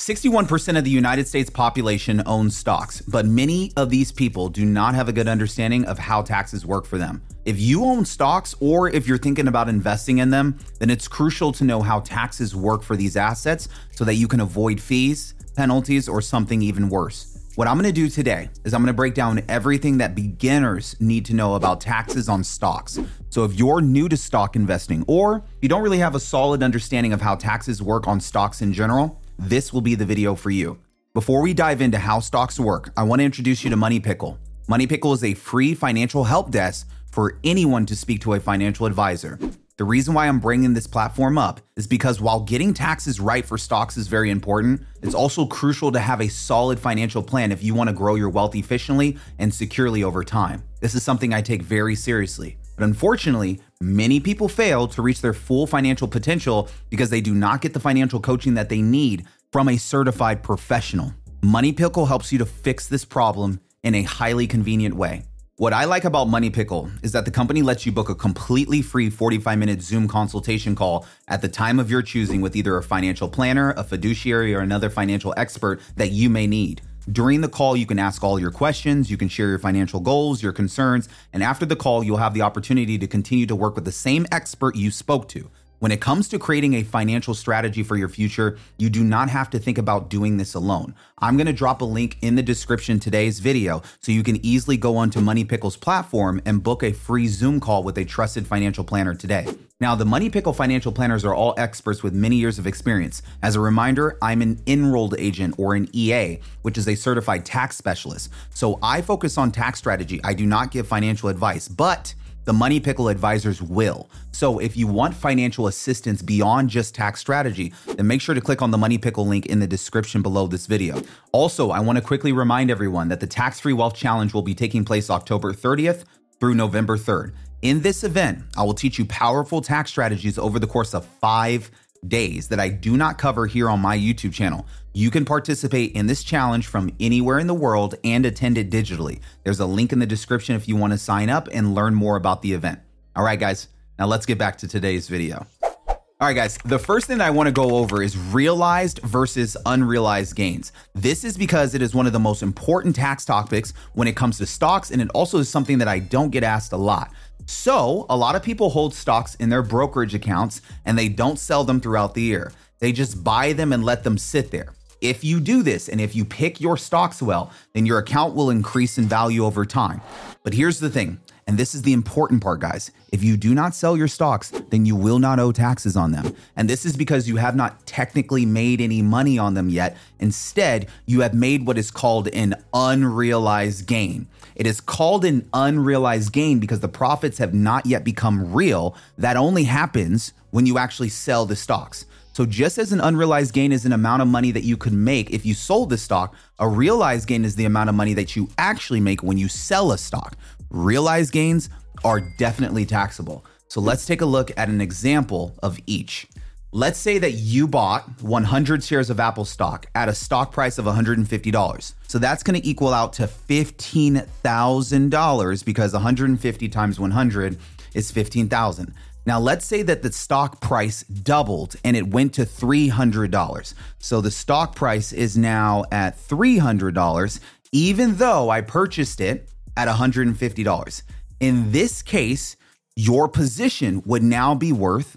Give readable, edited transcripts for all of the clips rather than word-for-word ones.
61% of the United States population owns stocks, but many of these people do not have a good understanding of how taxes work for them. If you own stocks or if you're thinking about investing in them, then it's crucial to know how taxes work for these assets so that you can avoid fees, penalties, or something even worse. What I'm gonna do today is I'm gonna break down everything that beginners need to know about taxes on stocks. So if you're new to stock investing or you don't really have a solid understanding of how taxes work on stocks in general, this will be the video for you. Before we dive into how stocks work, I want to introduce you to Money Pickle. Money Pickle is a free financial help desk for anyone to speak to a financial advisor. The reason why I'm bringing this platform up is because while getting taxes right for stocks is very important, it's also crucial to have a solid financial plan if you want to grow your wealth efficiently and securely over time. This is something I take very seriously. But unfortunately, many people fail to reach their full financial potential because they do not get the financial coaching that they need from a certified professional. Money Pickle helps you to fix this problem in a highly convenient way. What I like about Money Pickle is that the company lets you book a completely free 45-minute Zoom consultation call at the time of your choosing with either a financial planner, a fiduciary, or another financial expert that you may need. During the call, you can ask all your questions, you can share your financial goals, your concerns, and after the call, you'll have the opportunity to continue to work with the same expert you spoke to. When it comes to creating a financial strategy for your future, you do not have to think about doing this alone. I'm gonna drop a link in the description today's video so you can easily go onto Money Pickle's platform and book a free Zoom call with a trusted financial planner today. Now, the Money Pickle financial planners are all experts with many years of experience. As a reminder, I'm an enrolled agent or an EA, which is a certified tax specialist. So I focus on tax strategy. I do not give financial advice, but the Money Pickle advisors will. So if you want financial assistance beyond just tax strategy, then make sure to click on the Money Pickle link in the description below this video. Also, I want to quickly remind everyone that the Tax-Free Wealth Challenge will be taking place October 30th through November 3rd. In this event, I will teach you powerful tax strategies over the course of 5 days that I do not cover here on my YouTube channel. You can participate in this challenge from anywhere in the world and attend it digitally. There's a link in the description if you want to sign up and learn more about the event. All right, guys, now let's get back to today's video. All right, guys, the first thing I want to go over is realized versus unrealized gains. This is because it is one of the most important tax topics when it comes to stocks, and it also is something that I don't get asked a lot. So a lot of people hold stocks in their brokerage accounts and they don't sell them throughout the year. They just buy them and let them sit there. If you do this and if you pick your stocks well, then your account will increase in value over time. But here's the thing, and this is the important part, guys. If you do not sell your stocks, then you will not owe taxes on them. And this is because you have not technically made any money on them yet. Instead, you have made what is called an unrealized gain. It is called an unrealized gain because the profits have not yet become real. That only happens when you actually sell the stocks. So just as an unrealized gain is an amount of money that you could make if you sold the stock, a realized gain is the amount of money that you actually make when you sell a stock. Realized gains are definitely taxable. So let's take a look at an example of each. Let's say that you bought 100 shares of Apple stock at a stock price of $150. So that's going to equal out to $15,000 because 150 times 100 is 15,000. Now, let's say that the stock price doubled and it went to $300. So the stock price is now at $300, even though I purchased it at $150. In this case, your position would now be worth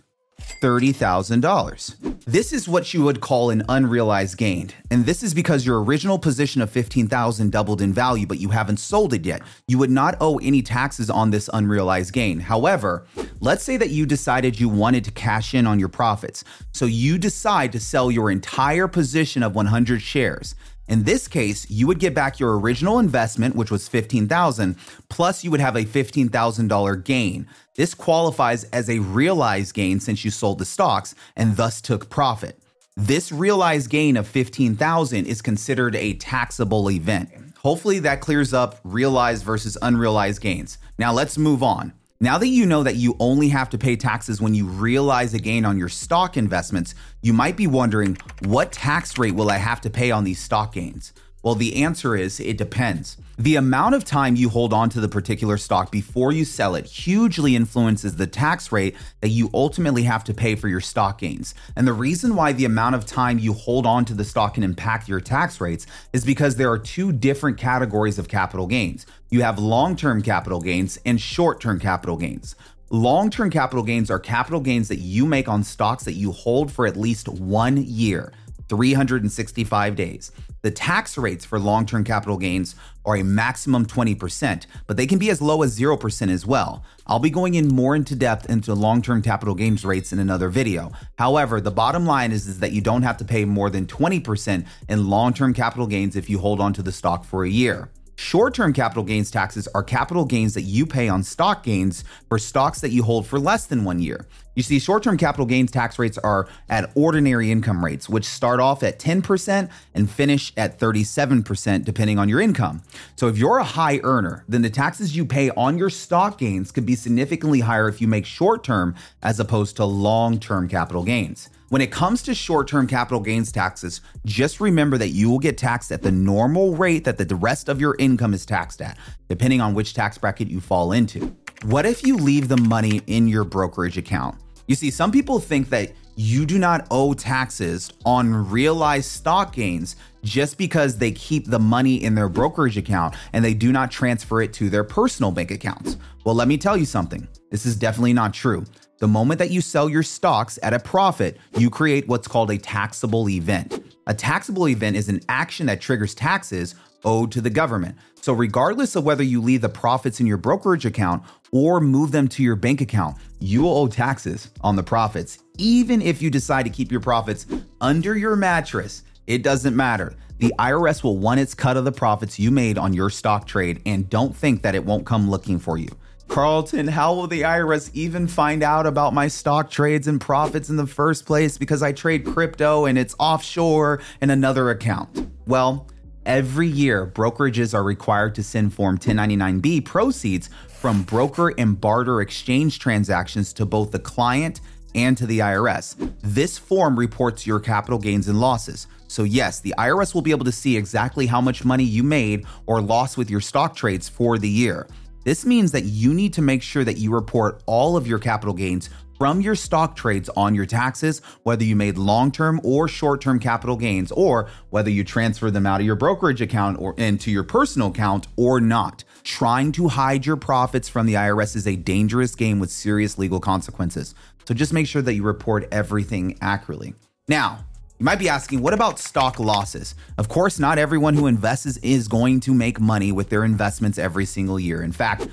$30,000. This is what you would call an unrealized gain. And this is because your original position of $15,000 doubled in value, but you haven't sold it yet. You would not owe any taxes on this unrealized gain. However, let's say that you decided you wanted to cash in on your profits. So you decide to sell your entire position of 100 shares. In this case, you would get back your original investment, which was $15,000, plus you would have a $15,000 gain. This qualifies as a realized gain since you sold the stocks and thus took profit. This realized gain of $15,000 is considered a taxable event. Hopefully that clears up realized versus unrealized gains. Now let's move on. Now that you know that you only have to pay taxes when you realize a gain on your stock investments, you might be wondering, what tax rate will I have to pay on these stock gains? Well, the answer is it depends. The amount of time you hold on to the particular stock before you sell it hugely influences the tax rate that you ultimately have to pay for your stock gains. And the reason why the amount of time you hold on to the stock can impact your tax rates is because there are two different categories of capital gains. You have long-term capital gains and short-term capital gains. Long-term capital gains are capital gains that you make on stocks that you hold for at least 1 year, 365 days. The tax rates for long-term capital gains are a maximum 20%, but they can be as low as 0% as well. I'll be going in more into depth into long-term capital gains rates in another video. However, the bottom line is that you don't have to pay more than 20% in long-term capital gains if you hold onto the stock for a year. Short-term capital gains taxes are capital gains that you pay on stock gains for stocks that you hold for less than 1 year. You see, short-term capital gains tax rates are at ordinary income rates, which start off at 10% and finish at 37%, depending on your income. So if you're a high earner, then the taxes you pay on your stock gains could be significantly higher if you make short-term as opposed to long-term capital gains. When it comes to short-term capital gains taxes, just remember that you will get taxed at the normal rate that the rest of your income is taxed at, depending on which tax bracket you fall into. What if you leave the money in your brokerage account? You see, some people think that you do not owe taxes on realized stock gains just because they keep the money in their brokerage account and they do not transfer it to their personal bank accounts. Well, let me tell you something. This is definitely not true. The moment that you sell your stocks at a profit, you create what's called a taxable event. A taxable event is an action that triggers taxes owed to the government. So regardless of whether you leave the profits in your brokerage account or move them to your bank account, you will owe taxes on the profits. Even if you decide to keep your profits under your mattress, it doesn't matter. The IRS will want its cut of the profits you made on your stock trade, and don't think that it won't come looking for you. Carlton, how will the IRS even find out about my stock trades and profits in the first place because I trade crypto and it's offshore in another account? Well, every year, brokerages are required to send Form 1099B proceeds from broker and barter exchange transactions to both the client and to the IRS. This form reports your capital gains and losses. So yes, the IRS will be able to see exactly how much money you made or lost with your stock trades for the year. This means that you need to make sure that you report all of your capital gains from your stock trades on your taxes, whether you made long-term or short-term capital gains, or whether you transfer them out of your brokerage account or into your personal account or not. Trying to hide your profits from the IRS is a dangerous game with serious legal consequences. So just make sure that you report everything accurately. Now, you might be asking, what about stock losses? Of course, not everyone who invests is going to make money with their investments every single year. In fact,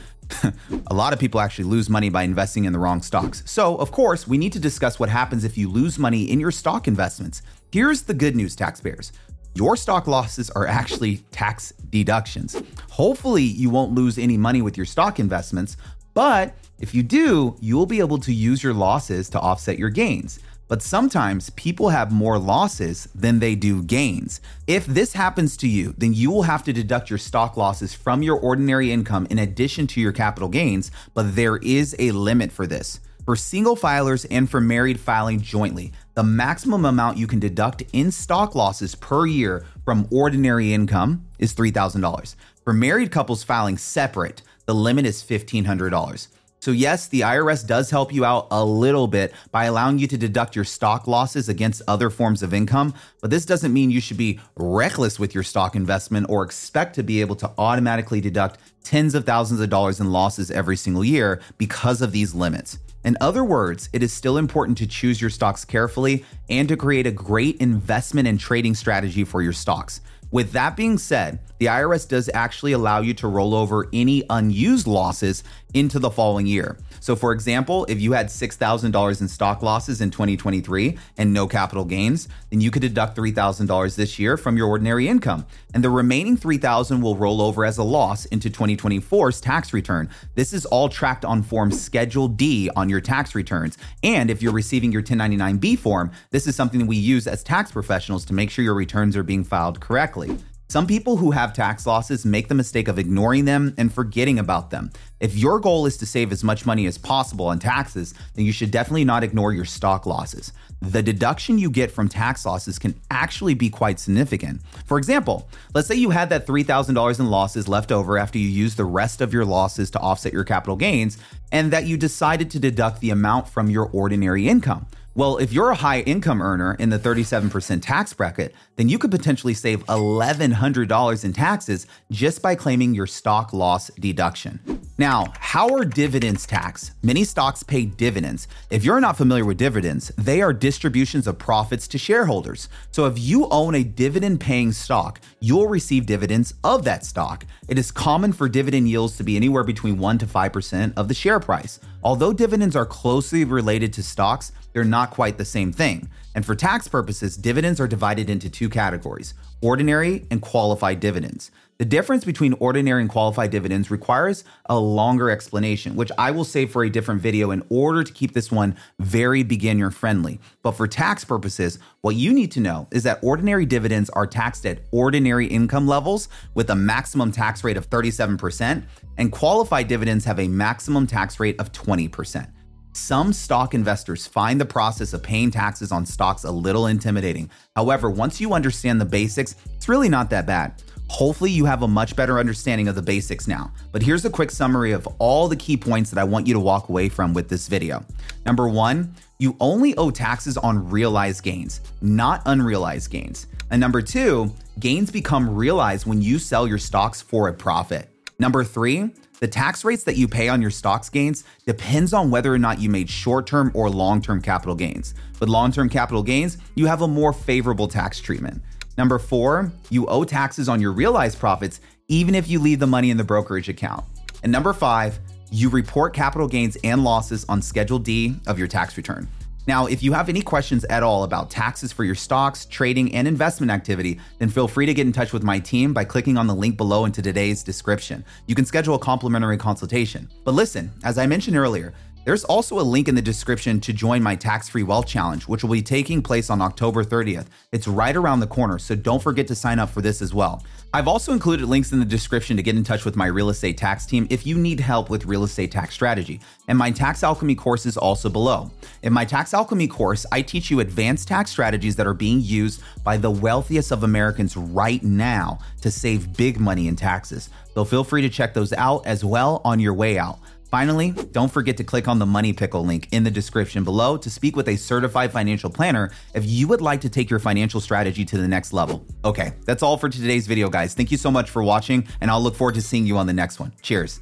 a lot of people actually lose money by investing in the wrong stocks. So, of course, we need to discuss what happens if you lose money in your stock investments. Here's the good news, taxpayers. Your stock losses are actually tax deductions. Hopefully, you won't lose any money with your stock investments, but if you do, you'll be able to use your losses to offset your gains. But sometimes people have more losses than they do gains. If this happens to you, then you will have to deduct your stock losses from your ordinary income in addition to your capital gains, but there is a limit for this. For single filers and for married filing jointly, the maximum amount you can deduct in stock losses per year from ordinary income is $3,000. For married couples filing separate, the limit is $1,500. So yes, the IRS does help you out a little bit by allowing you to deduct your stock losses against other forms of income, but this doesn't mean you should be reckless with your stock investment or expect to be able to automatically deduct tens of thousands of dollars in losses every single year because of these limits. In other words, it is still important to choose your stocks carefully and to create a great investment and trading strategy for your stocks. With that being said, the IRS does actually allow you to roll over any unused losses into the following year. So for example, if you had $6,000 in stock losses in 2023 and no capital gains, then you could deduct $3,000 this year from your ordinary income. And the remaining $3,000 will roll over as a loss into 2024's tax return. This is all tracked on form Schedule D on your tax returns. And if you're receiving your 1099B form, this is something that we use as tax professionals to make sure your returns are being filed correctly. Some people who have tax losses make the mistake of ignoring them and forgetting about them. If your goal is to save as much money as possible on taxes, then you should definitely not ignore your stock losses. The deduction you get from tax losses can actually be quite significant. For example, let's say you had that $3,000 in losses left over after you used the rest of your losses to offset your capital gains, and that you decided to deduct the amount from your ordinary income. Well, if you're a high income earner in the 37% tax bracket, then you could potentially save $1,100 in taxes just by claiming your stock loss deduction. Now, how are dividends taxed? Many stocks pay dividends. If you're not familiar with dividends, they are distributions of profits to shareholders. So if you own a dividend paying stock, you'll receive dividends of that stock. It is common for dividend yields to be anywhere between 1 to 5% of the share price. Although dividends are closely related to stocks, they're not quite the same thing. And for tax purposes, dividends are divided into two categories: ordinary and qualified dividends. The difference between ordinary and qualified dividends requires a longer explanation, which I will save for a different video in order to keep this one very beginner friendly. But for tax purposes, what you need to know is that ordinary dividends are taxed at ordinary income levels with a maximum tax rate of 37%, and qualified dividends have a maximum tax rate of 20%. Some stock investors find the process of paying taxes on stocks a little intimidating. However, once you understand the basics, it's really not that bad. Hopefully you have a much better understanding of the basics now, but here's a quick summary of all the key points that I want you to walk away from with this video. Number 1, you only owe taxes on realized gains, not unrealized gains. And number 2, gains become realized when you sell your stocks for a profit. Number 3, the tax rates that you pay on your stocks gains depends on whether or not you made short-term or long-term capital gains. With long-term capital gains, you have a more favorable tax treatment. Number 4, you owe taxes on your realized profits, even if you leave the money in the brokerage account. And number 5, you report capital gains and losses on Schedule D of your tax return. Now, if you have any questions at all about taxes for your stocks, trading, and investment activity, then feel free to get in touch with my team by clicking on the link below into today's description. You can schedule a complimentary consultation. But listen, as I mentioned earlier, there's also a link in the description to join my Tax-Free Wealth Challenge, which will be taking place on October 30th. It's right around the corner, so don't forget to sign up for this as well. I've also included links in the description to get in touch with my real estate tax team if you need help with real estate tax strategy. And my Tax Alchemy course is also below. In my Tax Alchemy course, I teach you advanced tax strategies that are being used by the wealthiest of Americans right now to save big money in taxes. So feel free to check those out as well on your way out. Finally, don't forget to click on the Money Pickle link in the description below to speak with a certified financial planner if you would like to take your financial strategy to the next level. Okay, that's all for today's video, guys. Thank you so much for watching, and I'll look forward to seeing you on the next one. Cheers.